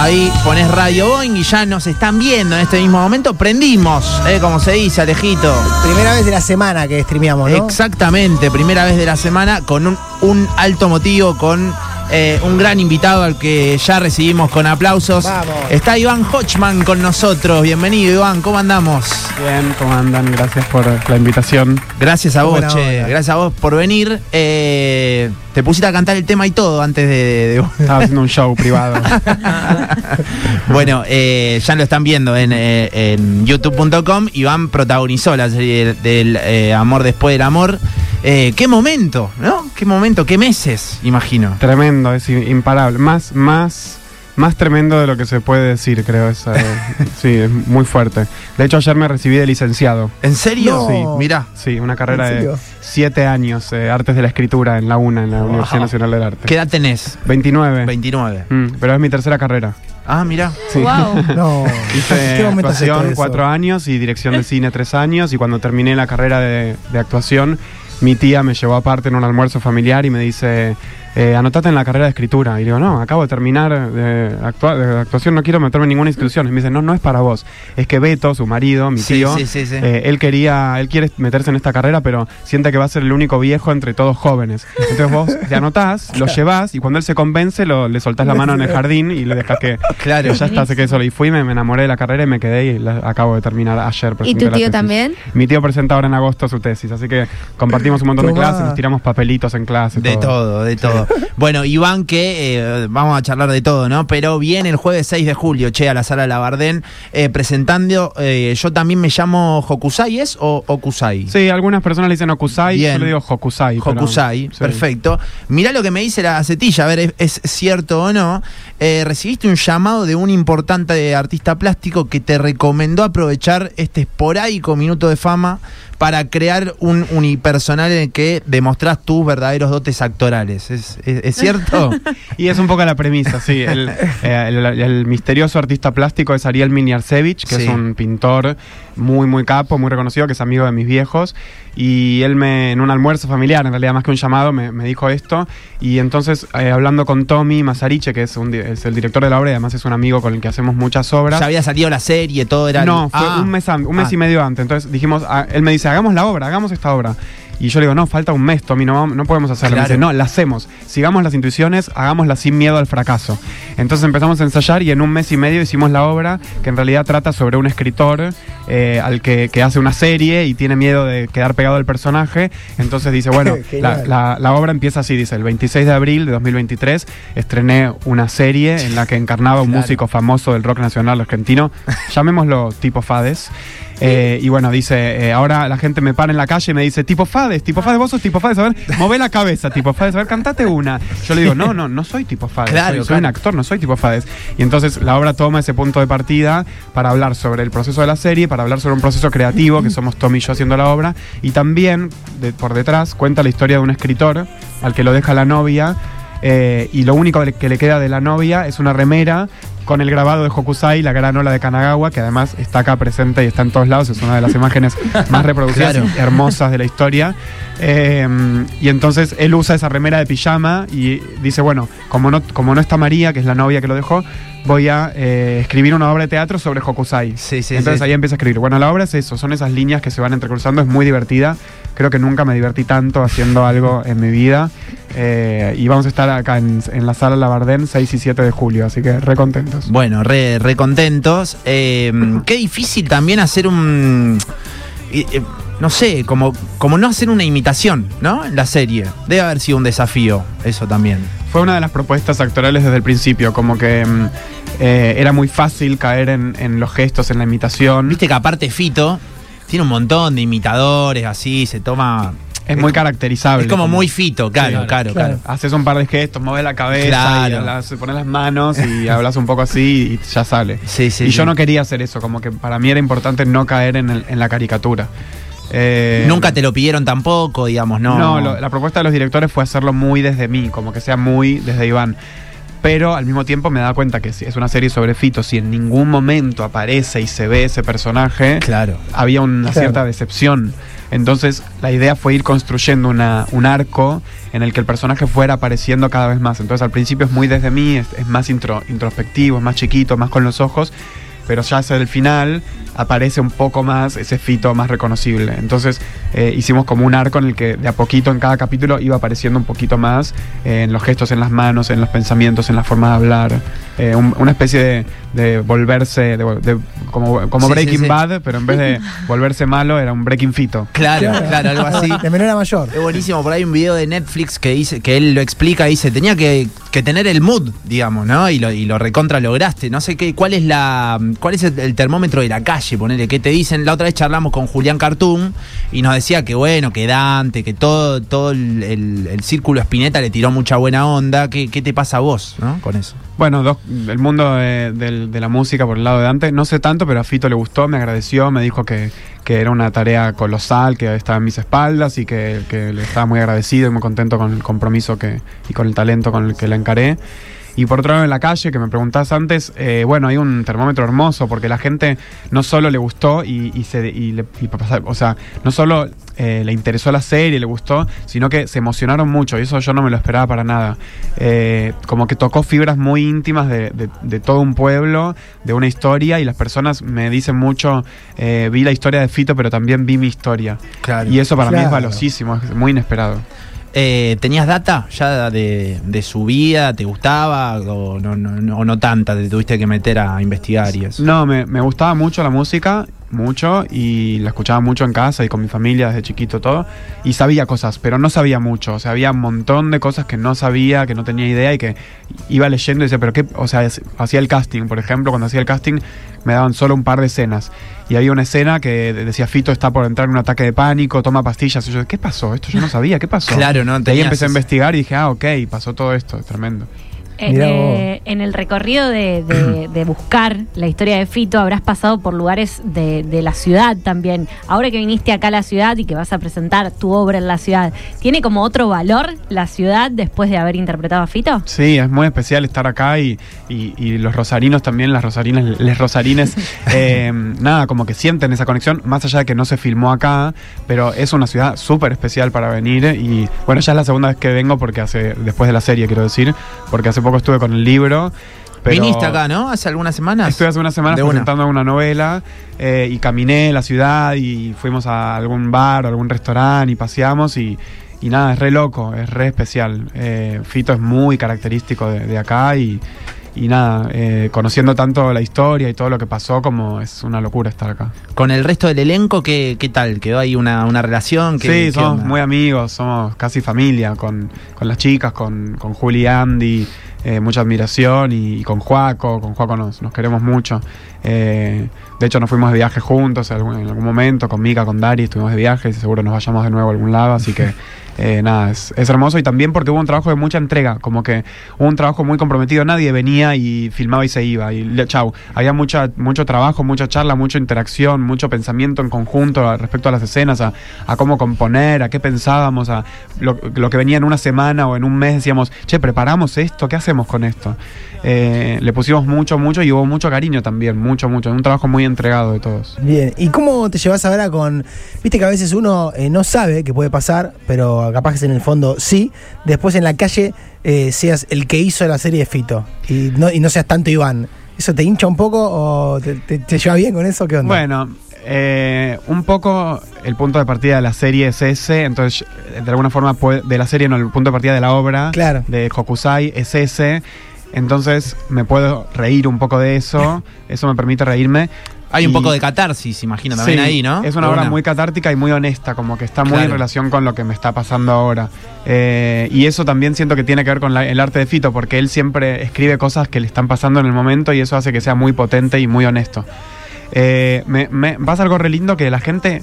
Ahí pones Radio Boing y ya nos están viendo en este mismo momento. Prendimos, como se dice, Alejito. Primera vez de la semana que streameamos, ¿no? Exactamente, primera vez de la semana con un alto motivo, con un gran invitado al que ya recibimos con aplausos. Vamos. Está Iván Hochman con nosotros. Bienvenido, Iván, ¿cómo andamos? Bien, ¿cómo andan? Gracias por la invitación. Gracias a vos, che. Gracias a vos por venir. Te pusiste a cantar el tema y todo antes de... Estaba haciendo un show privado. Bueno, ya lo están viendo en YouTube.com. Iván protagonizó la serie del Amor después del amor. Qué momento, ¿no? Qué momento, qué meses, imagino. Tremendo, es imparable. Más tremendo de lo que se puede decir, creo. Es, sí, es muy fuerte. De hecho, ayer me recibí de licenciado. ¿En serio? No. Sí, mirá. Sí, una carrera de 7 años, Artes de la Escritura, en la UNA, en la Universidad Nacional del Arte. ¿Qué edad tenés? 29. 29. Pero es mi tercera carrera. Ah, mirá. Sí. Wow. No. Hice actuación 4 años y dirección de cine 3 años. Y cuando terminé la carrera de actuación, mi tía me llevó aparte en un almuerzo familiar y me dice... anotate en la carrera de escritura. Y digo, no, acabo de terminar de actuación, no quiero meterme en ninguna institución. Y me dicen, no, no es para vos. Es que Beto, su marido, mi tío, sí. Él quiere meterse en esta carrera, pero siente que va a ser el único viejo entre todos jóvenes. Entonces vos te anotás, lo llevás, y cuando él se convence, le soltás la mano en el jardín y le dejas que... Claro, ya está, se quedó solo. Y fui, me enamoré de la carrera y me quedé, y acabo de terminar ayer. ¿Y tu tío también? Mi tío presenta ahora en agosto su tesis, así que compartimos un montón de clases, nos tiramos papelitos en clase. De todo. Bueno, Iván, que vamos a charlar de todo, ¿no? Pero viene el jueves 6 de julio, che, a la Sala La Bardén, presentando Yo también me llamo Hokusai, ¿es? ¿O Hokusai? Sí, algunas personas le dicen Hokusai, bien. Yo le digo Hokusai. Hokusai, pero, perfecto. Sí. Mirá lo que me dice la acetilla, a ver, ¿es cierto o no? Recibiste un llamado de un importante artista plástico que te recomendó aprovechar este esporádico minuto de fama para crear un unipersonal en el que demostrás tus verdaderos dotes actorales. ¿Es cierto? Y es un poco la premisa, sí. El misterioso artista plástico es Ariel Miniarsevich, que es un pintor muy, muy capo, muy reconocido, que es amigo de mis viejos. Y él en un almuerzo familiar, en realidad más que un llamado, me dijo esto. Y entonces, hablando con Tommy Masariche, que es el director de la obra y además es un amigo con el que hacemos muchas obras. ¿Ya había salido la serie, todo era...? No, fue un mes y medio antes. Entonces dijimos, él me dice, hagamos la obra, hagamos esta obra. Y yo le digo, no, falta un mes, Tommy, no podemos hacerlo. Claro. Me dice, no, la hacemos. Sigamos las intuiciones, hagámoslas sin miedo al fracaso. Entonces empezamos a ensayar y en un mes y medio hicimos la obra, que en realidad trata sobre un escritor al que hace una serie y tiene miedo de quedar pegado al personaje. Entonces dice, bueno, la obra empieza así, dice, el 26 de abril de 2023 estrené una serie en la que encarnaba un músico famoso del rock nacional argentino, llamémoslo tipo Fades. Y bueno, dice, ahora la gente me para en la calle y me dice, tipo Fades, vos sos tipo Fades, a ver, mové la cabeza, tipo Fades, a ver, cantate una. Yo le digo, no soy tipo Fades, soy un actor, no soy tipo Fades. Y entonces la obra toma ese punto de partida para hablar sobre el proceso de la serie, para hablar sobre un proceso creativo que somos Tommy y yo haciendo la obra, y también, por detrás, cuenta la historia de un escritor al que lo deja la novia, y lo único que le queda de la novia es una remera con el grabado de Hokusai, la gran ola de Kanagawa, que además está acá presente y está en todos lados, es una de las imágenes más reproducidas y hermosas de la historia. Y entonces él usa esa remera de pijama y dice, bueno, como no está María, que es la novia que lo dejó, voy a escribir una obra de teatro sobre Hokusai. Ahí empieza a escribir. Bueno, la obra es eso, son esas líneas que se van entrecruzando, es muy divertida. Creo que nunca me divertí tanto haciendo algo en mi vida. Y vamos a estar acá en la Sala La Bardén 6 y 7 de julio, así que re contentos. Bueno, re contentos. Qué difícil también hacer un... no sé, como no hacer una imitación, ¿no? En la serie. Debe haber sido un desafío, eso también. Fue una de las propuestas actorales desde el principio, como que... era muy fácil caer en los gestos, en la imitación. Viste que aparte Fito tiene un montón de imitadores, así, se toma... Es muy caracterizable. Es como muy Fito, claro. Haces un par de gestos, mueves la cabeza, y pones las manos y hablas un poco así y ya sale. Yo no quería hacer eso, como que para mí era importante no caer en la caricatura. Nunca te lo pidieron tampoco, digamos, ¿no? No, la propuesta de los directores fue hacerlo muy desde mí, como que sea muy desde Iván. Pero al mismo tiempo me da cuenta que es una serie sobre Fito. Si en ningún momento aparece y se ve ese personaje, había una cierta decepción. Entonces la idea fue ir construyendo un arco en el que el personaje fuera apareciendo cada vez más. Entonces al principio es muy desde mí, es más introspectivo, es más chiquito, más con los ojos, pero ya hacia el final aparece un poco más ese Fito más reconocible. Entonces hicimos como un arco en el que de a poquito en cada capítulo iba apareciendo un poquito más en los gestos, en las manos, en los pensamientos, en la forma de hablar, una especie de volverse como sí, Breaking Bad, pero en vez de volverse malo era un Breaking Fito. Claro, algo así. De menor a mayor. Es buenísimo, por ahí un video de Netflix que él lo explica, dice, tenía que tener el mood, digamos, ¿no? Y lo recontra lograste. No sé qué, ¿cuál es el termómetro de la calle? Ponele, ¿qué te dicen? La otra vez charlamos con Julián Cartoon y nos decía que bueno, que Dante, que todo el círculo Spinetta le tiró mucha buena onda. ¿Qué te pasa a vos, ¿no? con eso? Bueno, el mundo de la música por el lado de Dante, no sé tanto, pero a Fito le gustó, me agradeció, me dijo que era una tarea colosal, que estaba en mis espaldas y que le estaba muy agradecido y muy contento con el compromiso y con el talento con el que la encaré. Y por otro lado, en la calle, que me preguntabas antes, bueno, hay un termómetro hermoso, porque la gente no solo le gustó o sea, no solo le interesó la serie, le gustó, sino que se emocionaron mucho, y eso yo no me lo esperaba para nada. Como que tocó fibras muy íntimas de todo un pueblo, de una historia, y las personas me dicen mucho, vi la historia de Fito, pero también vi mi historia. Claro, y eso para mí es valiosísimo, es muy inesperado. ¿Tenías data ya de su vida? ¿Te gustaba? ¿O no tanta? ¿Te tuviste que meter a investigar y eso? No, me gustaba mucho la música, mucho, y la escuchaba mucho en casa y con mi familia desde chiquito todo, y sabía cosas, pero no sabía mucho. O sea, había un montón de cosas que no sabía, que no tenía idea y que iba leyendo y decía, pero qué, o sea, hacía el casting, por ejemplo, cuando hacía el casting me daban solo un par de escenas. Y había una escena que decía, Fito está por entrar en un ataque de pánico, toma pastillas. Y yo, ¿qué pasó? Esto yo no sabía, ¿qué pasó? Claro, no entendía. Ahí empecé a investigar y dije, ok, pasó todo esto, es tremendo. En el recorrido de buscar la historia de Fito, habrás pasado por lugares de la ciudad también. Ahora que viniste acá a la ciudad y que vas a presentar tu obra en la ciudad, ¿tiene como otro valor la ciudad después de haber interpretado a Fito? Sí, es muy especial estar acá y los rosarinos también, las rosarinas, les rosarines, nada, como que sienten esa conexión, más allá de que no se filmó acá, pero es una ciudad súper especial para venir. Y bueno, ya es la segunda vez que vengo, porque después de la serie, quiero decir, porque hace poco estuve con el libro. Pero viniste acá, ¿no? Hace algunas semanas. Estuve hace unas semanas presentando una novela y caminé la ciudad y fuimos a algún bar o algún restaurante y paseamos y nada, es re loco, es re especial. Fito es muy característico de acá y nada, conociendo tanto la historia y todo lo que pasó, como es una locura estar acá. ¿Con el resto del elenco qué tal? ¿Quedó ahí una relación? Sí, somos muy amigos, somos casi familia con las chicas, con Juli y Andy. Mucha admiración y con Joaco nos queremos mucho. De hecho nos fuimos de viaje juntos en algún momento, con Mica, con Dari estuvimos de viaje y seguro nos vayamos de nuevo a algún lado, así que nada, es hermoso. Y también porque hubo un trabajo de mucha entrega, como que hubo un trabajo muy comprometido, nadie venía y filmaba y se iba y chau, había mucho trabajo, mucha charla, mucha interacción, mucho pensamiento en conjunto respecto a las escenas, a cómo componer, a qué pensábamos, a lo que venía en una semana o en un mes, decíamos, che, preparamos esto, ¿qué hace con esto? Le pusimos mucho y hubo mucho cariño también, mucho, un trabajo muy entregado de todos. Bien, ¿y cómo te llevas ahora con, viste que a veces uno no sabe qué puede pasar, pero capaz que en el fondo sí, después en la calle seas el que hizo la serie de Fito y no seas tanto Iván? ¿Eso te hincha un poco o te lleva bien con eso? ¿Qué onda? Bueno, un poco el punto de partida de la serie es ese, entonces de alguna forma de la serie no, el punto de partida de la obra, claro, de Hokusai es ese, entonces me puedo reír un poco de eso, eso me permite reírme. Hay un poco de catarsis, imagino, también sí, ahí, ¿no? Es una obra muy catártica y muy honesta, como que está muy en relación con lo que me está pasando ahora. Y eso también siento que tiene que ver con el arte de Fito, porque él siempre escribe cosas que le están pasando en el momento y eso hace que sea muy potente y muy honesto. Me pasa algo re lindo, que la gente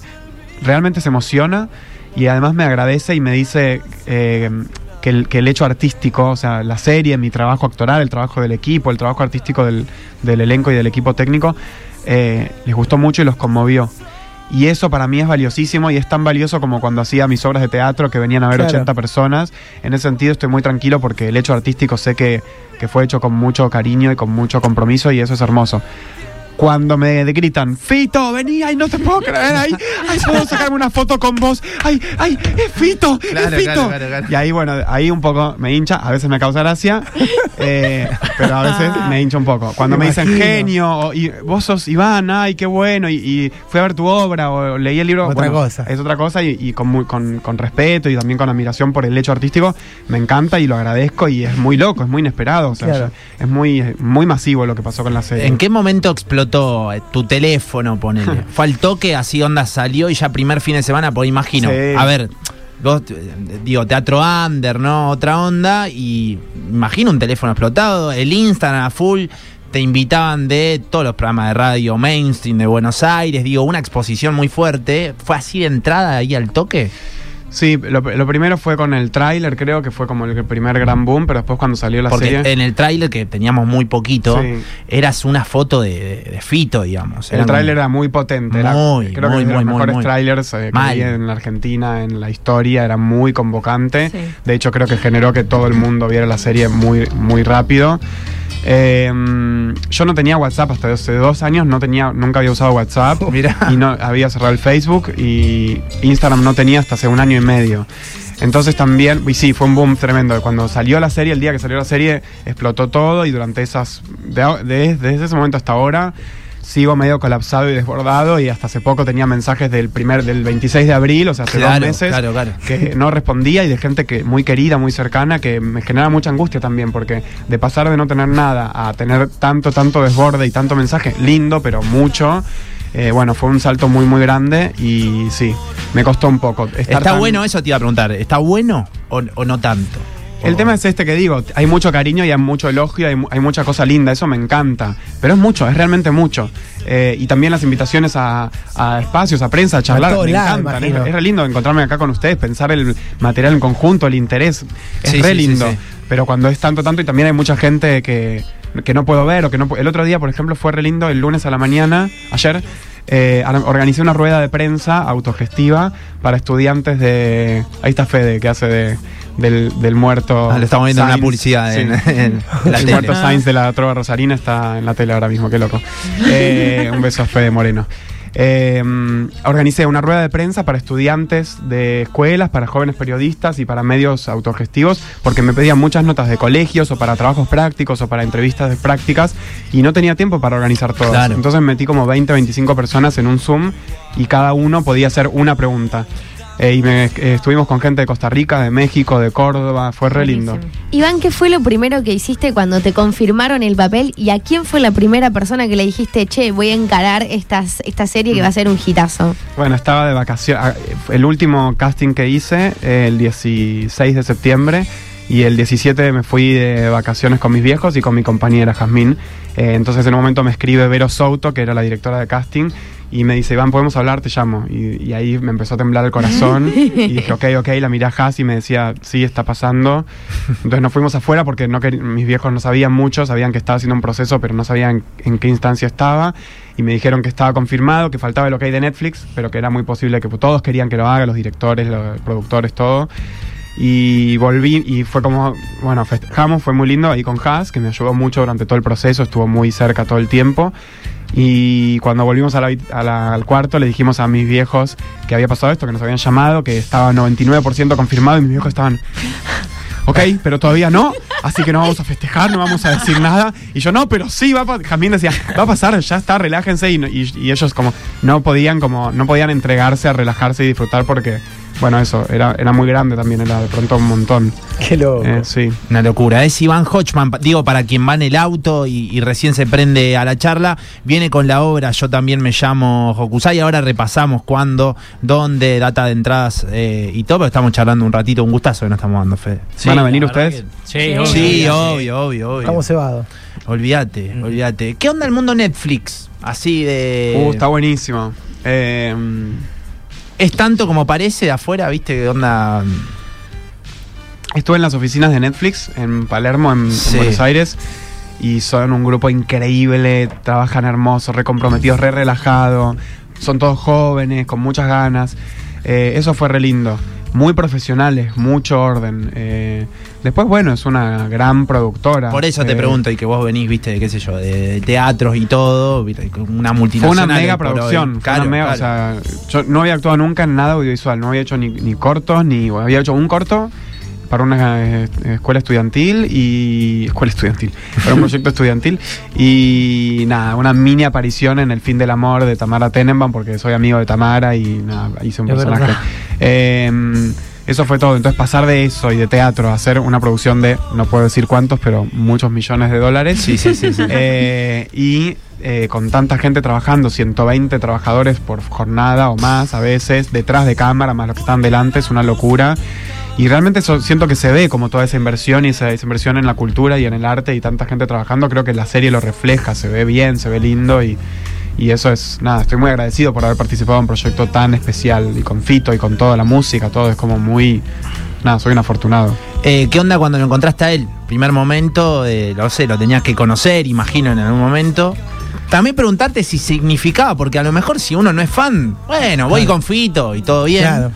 realmente se emociona y además me agradece y me dice que el hecho artístico, o sea, la serie, mi trabajo actoral, el trabajo del equipo, el trabajo artístico del elenco y del equipo técnico, les gustó mucho y los conmovió. Y eso para mí es valiosísimo, y es tan valioso como cuando hacía mis obras de teatro que venían a ver 80 personas. En ese sentido estoy muy tranquilo porque el hecho artístico sé que fue hecho con mucho cariño y con mucho compromiso, y eso es hermoso. Cuando me gritan, Fito, vení, ay, no te puedo creer, ay, ay, puedo sacarme una foto con vos, ay, ay, es Fito, claro, es Fito. Claro. Y ahí, bueno, ahí un poco me hincha, a veces me causa gracia, pero a veces me hincha un poco. Cuando me dicen genio, o, y, vos sos Iván, ay, qué bueno, y fui a ver tu obra, o leí el libro. Otra cosa. Es otra cosa, y con respeto y también con admiración por el hecho artístico, me encanta y lo agradezco, y es muy loco, es muy inesperado, o sea, claro, es muy, muy masivo lo que pasó con la serie. ¿En qué momento explotó tu teléfono, ponele? Fue al toque, así onda salió, y ya primer fin de semana, pues imagino. Sí. A ver, vos, digo, teatro under, ¿no? Otra onda, y imagino un teléfono explotado, el Instagram a full, te invitaban de todos los programas de radio mainstream de Buenos Aires, digo, una exposición muy fuerte. ¿Fue así de entrada ahí al toque? Sí, lo primero fue con el tráiler, creo que fue como el primer gran boom, pero después cuando salió la serie... En el tráiler, que teníamos muy poquito, sí, eras una foto de Fito, digamos. El tráiler era muy potente. Muy, era, creo muy, que muy, de los mejores trailers que hay en la Argentina, en la historia, era muy convocante. Sí. De hecho, creo que generó que todo el mundo viera la serie muy, muy rápido. Yo no tenía WhatsApp hasta hace 2 años, nunca había usado WhatsApp. Mirá. Y no había cerrado el Facebook, y Instagram no tenía hasta hace 1 año y medio. Entonces también, y sí, fue un boom tremendo. Cuando salió la serie, el día que salió la serie, explotó todo, y durante esas desde ese momento hasta ahora sigo medio colapsado y desbordado, y hasta hace poco tenía mensajes del 26 de abril, o sea, hace 2 meses, claro, que no respondía, y de gente que muy querida, muy cercana, que me generaba mucha angustia también, porque de pasar de no tener nada a tener tanto desborde y tanto mensaje, lindo, pero mucho. Bueno, fue un salto muy, muy grande, y sí, me costó un poco. ¿Está bueno eso? Te iba a preguntar, ¿está bueno o no tanto? El tema es este que digo, hay mucho cariño y hay mucho elogio, hay mucha cosa linda, eso me encanta, pero es mucho, es realmente mucho. Y también las invitaciones a espacios, a prensa, a charlar, me encantan. Es re lindo encontrarme acá con ustedes, pensar el material en conjunto, el interés, es sí, re sí, lindo. Sí, sí. Pero cuando es tanto, y también hay mucha gente que no puedo ver, o que no. El otro día, por ejemplo, fue re lindo, el lunes a la mañana, ayer, organicé una rueda de prensa autogestiva para estudiantes de... Ahí está Fede, que hace del muerto. Le estamos viendo Sainz, una publicidad, sí, en la tele. El muerto Sainz de la Trova Rosarina está en la tele ahora mismo, qué loco. Un beso a Fede Moreno. Organicé una rueda de prensa para estudiantes de escuelas, para jóvenes periodistas y para medios autogestivos, porque me pedían muchas notas de colegios, o para trabajos prácticos, o para entrevistas de prácticas, y no tenía tiempo para organizar todo. Claro. Entonces metí como 20, 25 personas en un Zoom, y cada uno podía hacer una pregunta. Estuvimos con gente de Costa Rica, de México, de Córdoba, fue re lindo. Iván, ¿qué fue lo primero que hiciste cuando te confirmaron el papel? ¿Y a quién fue la primera persona que le dijiste, che, voy a encarar esta serie que va a ser un hitazo? Bueno, estaba de vacaciones. El último casting que hice, el 16 de septiembre, y el 17 me fui de vacaciones con mis viejos y con mi compañera Jazmín. Entonces en un momento me escribe Vero Souto, que era la directora de casting, y me dice, Iván, ¿podemos hablar? Te llamo. Y ahí me empezó a temblar el corazón. Y dije, ok, la miré a Hass y me decía, sí, está pasando. Entonces nos fuimos afuera, porque mis viejos no sabían mucho, sabían que estaba haciendo un proceso, pero no sabían en qué instancia estaba. Y me dijeron que estaba confirmado, que faltaba el ok de Netflix, pero que era muy posible, que todos querían que lo haga, los directores, los productores, todo. Y volví, y fue como, bueno, festejamos, fue muy lindo ahí con Hass, que me ayudó mucho durante todo el proceso, estuvo muy cerca todo el tiempo. Y cuando volvimos al cuarto, le dijimos a mis viejos que había pasado esto, que nos habían llamado, que estaba 99% confirmado, y mis viejos estaban... Ok, pero todavía no, así que no vamos a festejar, no vamos a decir nada. Y yo, no, pero sí, Jamín decía, va a pasar, ya está, relájense. Y ellos no podían entregarse a relajarse y disfrutar, porque, bueno, eso, era muy grande también, era de pronto un montón. Qué loco. Sí. Una locura. Es Iván Hochman, digo, para quien va en el auto y recién se prende a la charla, viene con la obra Yo también me llamo Hokusai. Ahora repasamos cuándo, dónde, data de entradas y todo, pero estamos charlando un ratito, un gustazo que nos estamos dando, Fede. Sí. ¿Van a venir ustedes? Sí, obvio. Estamos cebados. Olvídate. ¿Qué onda el mundo Netflix? Así de... está buenísimo. ¿Es tanto como parece de afuera? ¿Viste qué onda? Estuve en las oficinas de Netflix, en Palermo, en Buenos Aires, y son un grupo increíble, trabajan hermoso, re comprometidos, re relajado, son todos jóvenes, con muchas ganas. Eso fue re lindo. Muy profesionales, mucho orden. Después, bueno, es una gran productora. Por eso te pregunto, y que vos venís, viste, qué sé yo, de teatros y todo, viste, una multinacional. Fue una mega producción. Claro, una mega, claro. O sea, yo no había actuado nunca en nada audiovisual, no había hecho ni cortos, ni había hecho un corto para una escuela estudiantil y... Escuela estudiantil. Para un proyecto estudiantil. Y nada, una mini aparición en El fin del amor de Tamara Tenenbaum, porque soy amigo de Tamara y nada, hice un personaje. Eso fue todo. Entonces pasar de eso y de teatro a hacer una producción de, no puedo decir cuántos, pero muchos millones de dólares. Sí, sí, sí, sí. Con tanta gente trabajando, 120 trabajadores por jornada o más a veces, detrás de cámara, más los que están delante, es una locura. Y realmente eso, siento que se ve como toda esa inversión, y esa inversión en la cultura y en el arte y tanta gente trabajando. Creo que la serie lo refleja, se ve bien, se ve lindo y eso es, nada, estoy muy agradecido por haber participado en un proyecto tan especial, y con Fito y con toda la música, todo es como muy, nada, soy un afortunado. ¿Qué onda cuando lo encontraste a él? Primer momento, no sé, lo tenías que conocer, imagino, en algún momento. También preguntarte si significaba, porque a lo mejor si uno no es fan, bueno, voy con Fito y todo bien, claro.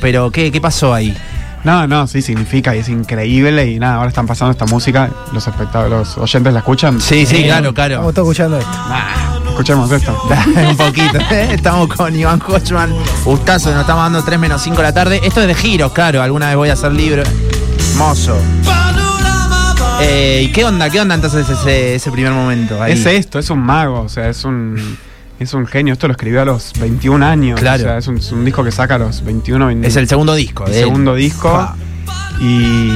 Pero ¿qué pasó ahí? No, sí, significa y es increíble y nada, ahora están pasando esta música, los espectadores, los oyentes la escuchan. Sí, sí, claro. ¿Cómo está escuchando esto? Escuchemos esto. Un poquito. Estamos con Iván Hochman, gustazo, nos estamos dando 3-5 de la tarde. Esto es de giros, claro, alguna vez voy a hacer libro. Hermoso. ¿Y qué onda entonces ese primer momento? Ahí. Es esto, es un mago, o sea, es un genio, esto lo escribió a los 21 años. Claro. O sea, es un disco que saca a los 21, 20. Es el segundo disco. El segundo disco. Y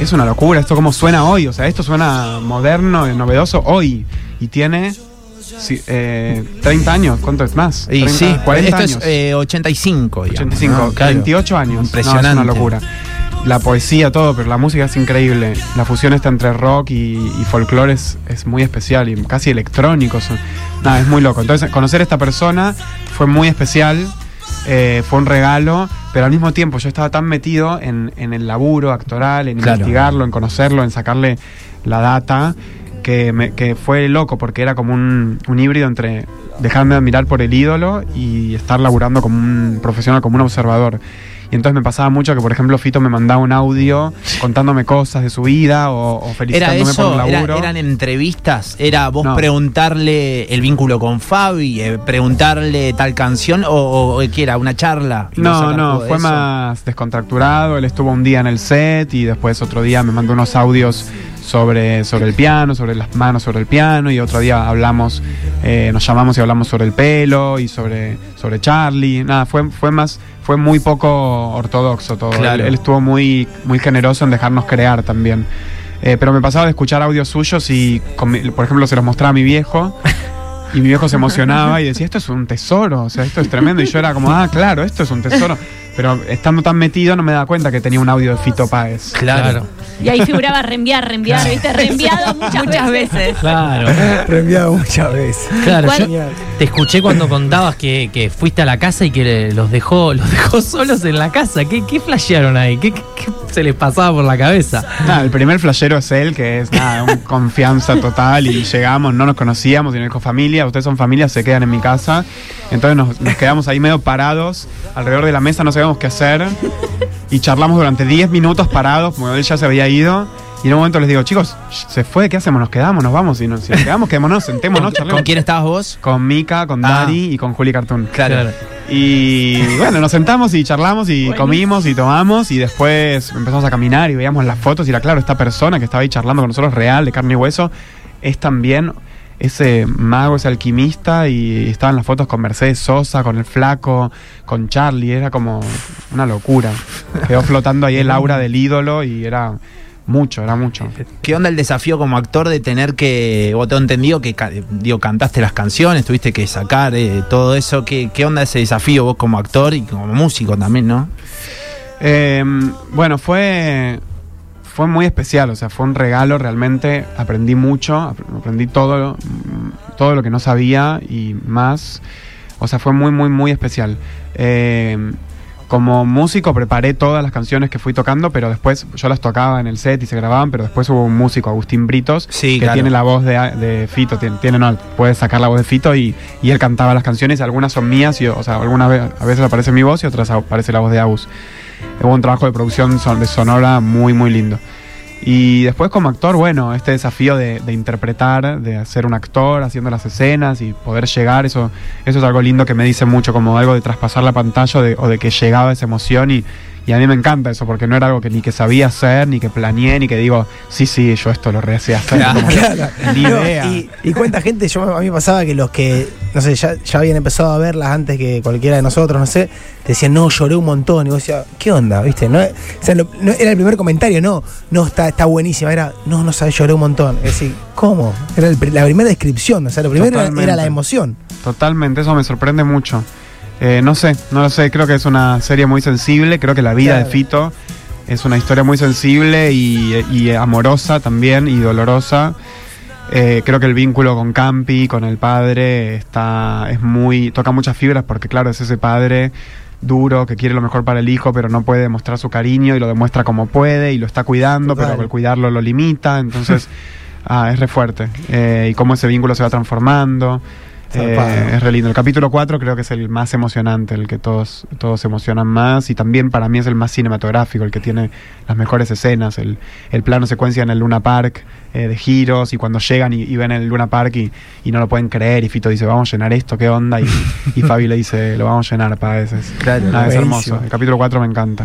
es una locura, esto como suena hoy. O sea, esto suena moderno, novedoso hoy. Y tiene 30 años, ¿cuánto es más? 30, sí, 40 esto años. Es 85, digamos. 85, ¿no? Claro. 28 años. Impresionante. No, es una locura. La poesía, todo, pero la música es increíble. La fusión está entre rock y folclore es muy especial y casi electrónico. Nada, es muy loco. Entonces, conocer a esta persona fue muy especial, fue un regalo, pero al mismo tiempo yo estaba tan metido en el laburo actoral, en claro. investigarlo, en conocerlo, en sacarle la data, que fue loco porque era como un híbrido entre dejarme admirar por el ídolo y estar laburando como un profesional, como un observador. Y entonces me pasaba mucho que, por ejemplo, Fito me mandaba un audio contándome cosas de su vida o felicitándome ¿Era eso? Por el laburo. ¿Eran entrevistas? ¿Era vos no. preguntarle el vínculo con Fabi? ¿Preguntarle tal canción? ¿O qué era? ¿Una charla? No, fue eso. Más descontracturado. Él estuvo un día en el set y después otro día me mandó unos audios sobre el piano, sobre las manos sobre el piano, y otro día hablamos, nos llamamos y hablamos sobre el pelo y sobre Charlie. Nada, fue muy poco ortodoxo todo. Claro. Él estuvo muy, muy generoso en dejarnos crear también. Pero me pasaba de escuchar audios suyos y, por ejemplo, se los mostraba a mi viejo. Y mi viejo se emocionaba y decía, esto es un tesoro, o sea, esto es tremendo. Y yo era como, claro, esto es un tesoro. Pero estando tan metido no me daba cuenta que tenía un audio de Fito Páez. Claro. Y ahí figuraba reenviar, claro. ¿Viste? Reenviado muchas veces. Claro. Reenviado muchas veces. Claro, yo te escuché cuando contabas que fuiste a la casa y que los dejó solos en la casa. ¿Qué flashearon ahí? ¿Qué se les pasaba por la cabeza? El primer flashero es él, que es un confianza total. Y llegamos, no nos conocíamos, y nos dijo, familia, ustedes son familia, se quedan en mi casa. Entonces nos quedamos ahí medio parados alrededor de la mesa, no sabíamos qué hacer, y charlamos durante 10 minutos parados, como él ya se había ido. Y en un momento les digo, chicos, se fue, ¿qué hacemos? ¿Nos quedamos? ¿Nos vamos? Y si nos quedamos, quedémonos, sentémonos, charlemos. ¿Con quién estabas vos? Con Mika, con Dari y con Juli Cartoon. Claro. Y bueno, nos sentamos y charlamos y comimos y tomamos, y después empezamos a caminar y veíamos las fotos y era claro, esta persona que estaba ahí charlando con nosotros, real, de carne y hueso, es también ese mago, ese alquimista, y estaban las fotos con Mercedes Sosa, con el flaco, con Charlie, era como una locura. Quedó flotando ahí el aura del ídolo y era... Era mucho. ¿Qué onda el desafío como actor de tener que, vos te entendido que cantaste las canciones, tuviste que sacar todo eso? ¿Qué onda ese desafío vos como actor y como músico también, no? Bueno, fue muy especial, o sea, fue un regalo realmente. Aprendí mucho, aprendí todo lo que no sabía y más. O sea, fue muy, muy, muy especial. Como músico preparé todas las canciones que fui tocando, pero después yo las tocaba en el set y se grababan, pero después hubo un músico, Agustín Britos, sí, que claro. tiene la voz de Fito, puede sacar la voz de Fito y él cantaba las canciones, algunas son mías, o sea, algunas a veces aparece mi voz y otras aparece la voz de Agus. hubo un trabajo de producción de sonora muy, muy lindo. Y después como actor, bueno, este desafío de interpretar, de ser un actor haciendo las escenas y poder llegar, eso es algo lindo que me dice mucho, como algo de traspasar la pantalla o de que llegaba esa emoción, y a mí me encanta eso, porque no era algo que ni que sabía hacer, ni que planeé, ni que digo, sí, yo esto lo rehacía hacer. Claro. Ni idea. Y cuánta gente, a mí me pasaba que los que, no sé, ya habían empezado a verlas antes que cualquiera de nosotros, no sé, te decían, no, lloré un montón, y vos decías, ¿qué onda? ¿Viste? No, o sea, no, era el primer comentario, no, está buenísima, era, no sabés, lloré un montón. Es decir, ¿cómo? Era la primera descripción, o sea, lo primero era la emoción. Totalmente, eso me sorprende mucho. No lo sé, creo que es una serie muy sensible, creo que la vida de Fito es una historia muy sensible y amorosa también, y dolorosa. Creo que el vínculo con Campi, con el padre, toca muchas fibras, porque claro, es ese padre duro que quiere lo mejor para el hijo, pero no puede demostrar su cariño, y lo demuestra como puede, y lo está cuidando, pero al cuidarlo lo limita, entonces es re fuerte, y cómo ese vínculo se va transformando. Es re lindo. El capítulo 4 creo que es el más emocionante, el que todos se emocionan más, y también para mí es el más cinematográfico, el que tiene las mejores escenas, el plano secuencia en el Luna Park, de giros, y cuando llegan y ven el Luna Park y no lo pueden creer, y Fito dice, vamos a llenar esto, ¿qué onda? Y Fabi le dice, lo vamos a llenar para veces. Claro, es hermoso. El capítulo 4 me encanta.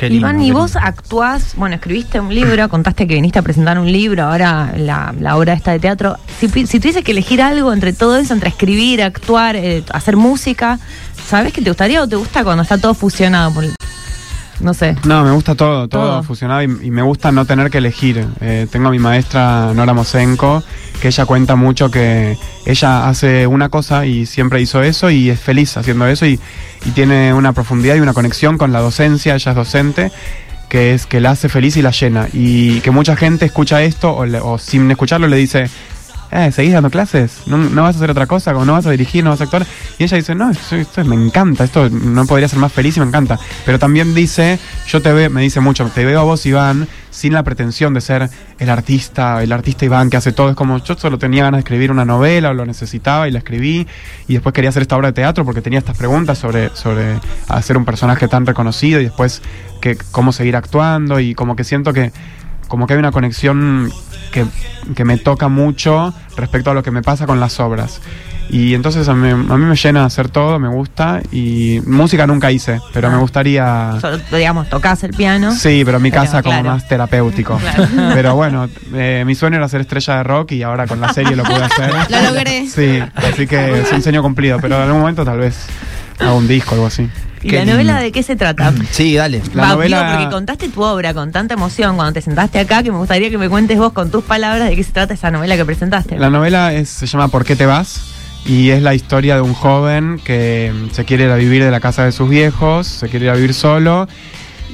Iván, y vos actuás, bueno, escribiste un libro, contaste que viniste a presentar un libro, ahora la obra esta de teatro. Si tuvieses que elegir algo entre todo eso, entre escribir, actuar, hacer música, ¿sabés qué te gustaría o te gusta cuando está todo fusionado? No sé. No, me gusta todo fusionado, y me gusta no tener que elegir. Tengo a mi maestra Nora Mosenko, que ella cuenta mucho que ella hace una cosa y siempre hizo eso y es feliz haciendo eso, y tiene una profundidad y una conexión con la docencia, ella es docente, que es que la hace feliz y la llena, y que mucha gente escucha esto o sin escucharlo le dice, ¿seguís dando clases? ¿No vas a hacer otra cosa? ¿No vas a dirigir? ¿No vas a actuar? Y ella dice, no, esto me encanta, esto no podría ser más feliz y me encanta. Pero también dice, me dice mucho, te veo a vos, Iván, sin la pretensión de ser el artista Iván que hace todo. Es como, yo solo tenía ganas de escribir una novela, o lo necesitaba y la escribí, y después quería hacer esta obra de teatro porque tenía estas preguntas sobre hacer un personaje tan reconocido, y después cómo seguir actuando, y como que siento que hay una conexión que me toca mucho respecto a lo que me pasa con las obras. Y entonces a mí me llena hacer todo, me gusta, y música nunca hice, pero me gustaría... Solo, digamos, tocás el piano. Sí, pero en mi casa como más terapéutico. Claro. Pero bueno, mi sueño era ser estrella de rock, y ahora con la serie lo pude hacer. Lo logré. Sí, así que es un sueño cumplido, pero en algún momento tal vez hago un disco o algo así. ¿Y la novela de qué se trata? Sí, dale. La novela... Porque contaste tu obra con tanta emoción cuando te sentaste acá, que me gustaría que me cuentes vos con tus palabras de qué se trata esa novela que presentaste. La novela se llama ¿Por qué te vas? Y es la historia de un joven que se quiere ir a vivir de la casa de sus viejos, se quiere ir a vivir solo.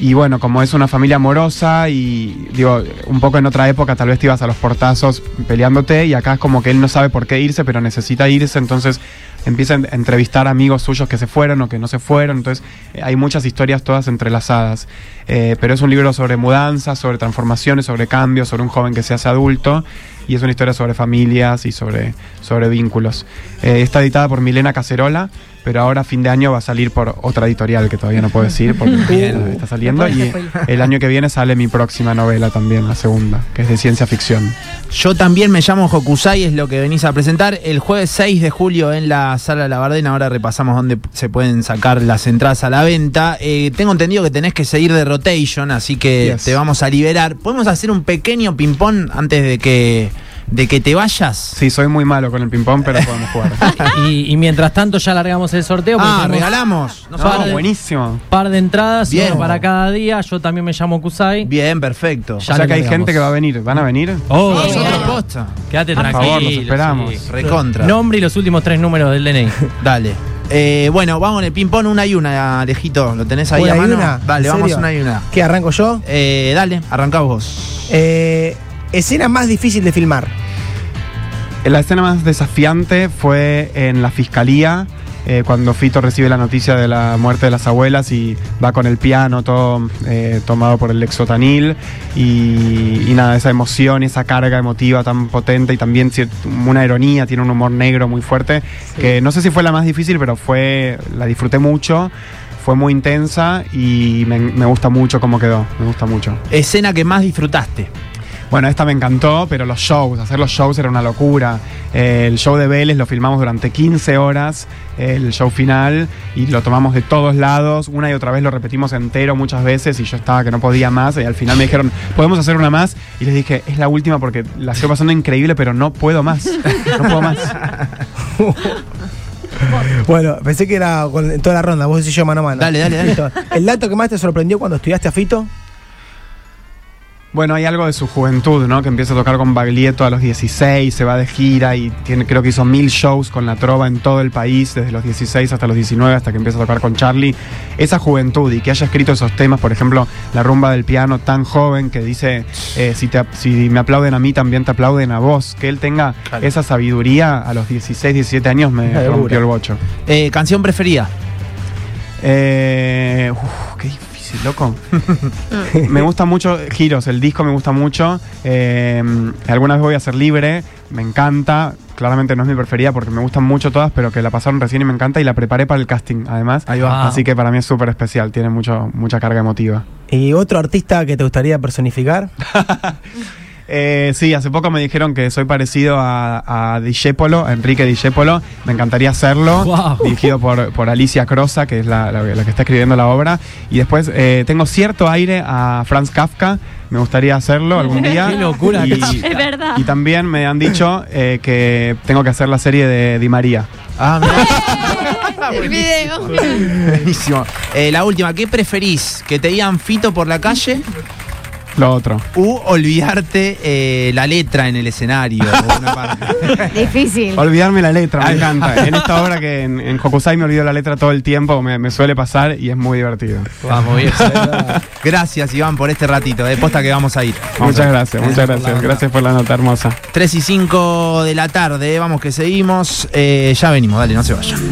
Y bueno, como es una familia amorosa, y digo, un poco en otra época tal vez te ibas a los portazos peleándote, y acá es como que él no sabe por qué irse, pero necesita irse, entonces empieza a entrevistar amigos suyos que se fueron o que no se fueron, entonces hay muchas historias todas entrelazadas. Pero es un libro sobre mudanzas, sobre transformaciones, sobre cambios, sobre un joven que se hace adulto, y es una historia sobre familias y sobre vínculos. Está editada por Milena Cacerola, pero ahora a fin de año va a salir por otra editorial que todavía no puedo decir porque está saliendo, y el año que viene sale mi próxima novela también, la segunda, que es de ciencia ficción. Yo también me llamo Hokusai, es lo que venís a presentar el jueves 6 de julio en la Sala La Bardén. Ahora repasamos dónde se pueden sacar las entradas a la venta. Tengo entendido que tenés que seguir de rotation, así que te vamos a liberar. ¿Podemos hacer un pequeño ping-pong antes de que te vayas? Sí, soy muy malo con el ping-pong, pero podemos jugar. y mientras tanto ya largamos el sorteo. Regalamos. Buenísimo. Par de entradas, bien, para cada día. Yo también me llamo Hokusai. Bien, perfecto. Ya, o sea que hay gente que va a venir. ¿Van a venir? Oh, posta. Quédate tranquilo. Por favor, los esperamos. Recontra. Nombre y los últimos 3 números del DNI. Dale. Bueno, vamos en el ping-pong, una y una, Alejito. ¿Lo tenés ahí a mano? Una. Dale, vamos una y una. ¿Qué, arranco yo? Dale, arrancá vos. Escena más difícil de filmar. La escena más desafiante fue en la fiscalía, cuando Fito recibe la noticia de la muerte de las abuelas y va con el piano todo tomado por el Lexotanil, y nada, esa emoción, esa carga emotiva tan potente, y también una ironía, tiene un humor negro muy fuerte, que no sé si fue la más difícil, pero la disfruté mucho. fue muy intensa y me gusta mucho cómo quedó, me gusta mucho. ¿Escena que más disfrutaste? Bueno, esta me encantó, pero los shows, hacer los shows era una locura. El show de Vélez lo filmamos durante 15 horas, el show final, y lo tomamos de todos lados. Una y otra vez lo repetimos entero muchas veces y yo estaba que no podía más. Y al final me dijeron, ¿podemos hacer una más? Y les dije, es la última porque la estoy pasando increíble, pero no puedo más. No puedo más. Bueno, pensé que era en toda la ronda, vos decís yo mano a mano. Dale, dale, dale. ¿El dato que más te sorprendió cuando estudiaste a Fito? Bueno, hay algo de su juventud, ¿no? Que empieza a tocar con Baglietto a los 16, se va de gira y creo que hizo 1000 shows con La Trova en todo el país, desde los 16 hasta los 19, hasta que empieza a tocar con Charlie. Esa juventud y que haya escrito esos temas, por ejemplo, La Rumba del Piano, tan joven, que dice, si me aplauden a mí, también te aplauden a vos. Que él tenga esa sabiduría a los 16, 17 años me rompió el bocho. ¿Canción preferida? Qué difícil. Loco. Me gusta mucho Giros, el disco me gusta mucho. Alguna vez voy a ser libre, me encanta. Claramente no es mi preferida porque me gustan mucho todas, pero que la pasaron recién y me encanta y la preparé para el casting, además. Ahí va. Así que para mí es súper especial, tiene mucha carga emotiva. ¿Y otro artista que te gustaría personificar? Sí, hace poco me dijeron que soy parecido a Disepolo, a Enrique Disepolo. Me encantaría hacerlo. Wow. Dirigido por Alicia Crosa, que es la que está escribiendo la obra. Y después tengo cierto aire a Franz Kafka. Me gustaría hacerlo algún día. Qué locura. Es verdad. Y también me han dicho que tengo que hacer la serie de Di María. Ah, mira. El video. Buenísimo. La última, ¿qué preferís? ¿Que te digan Fito por la calle? Lo otro. Olvidarte la letra en el escenario. Una parte. Difícil. Olvidarme la letra, me encanta. En esta obra que en Hokusai me olvido la letra todo el tiempo, me suele pasar y es muy divertido. Vamos, bien. Gracias, Iván, por este ratito. De posta que vamos a ir. Muchas gracias. Gracias por la nota hermosa. 3:05 de la tarde, vamos que seguimos. Ya venimos, dale, no se vayan.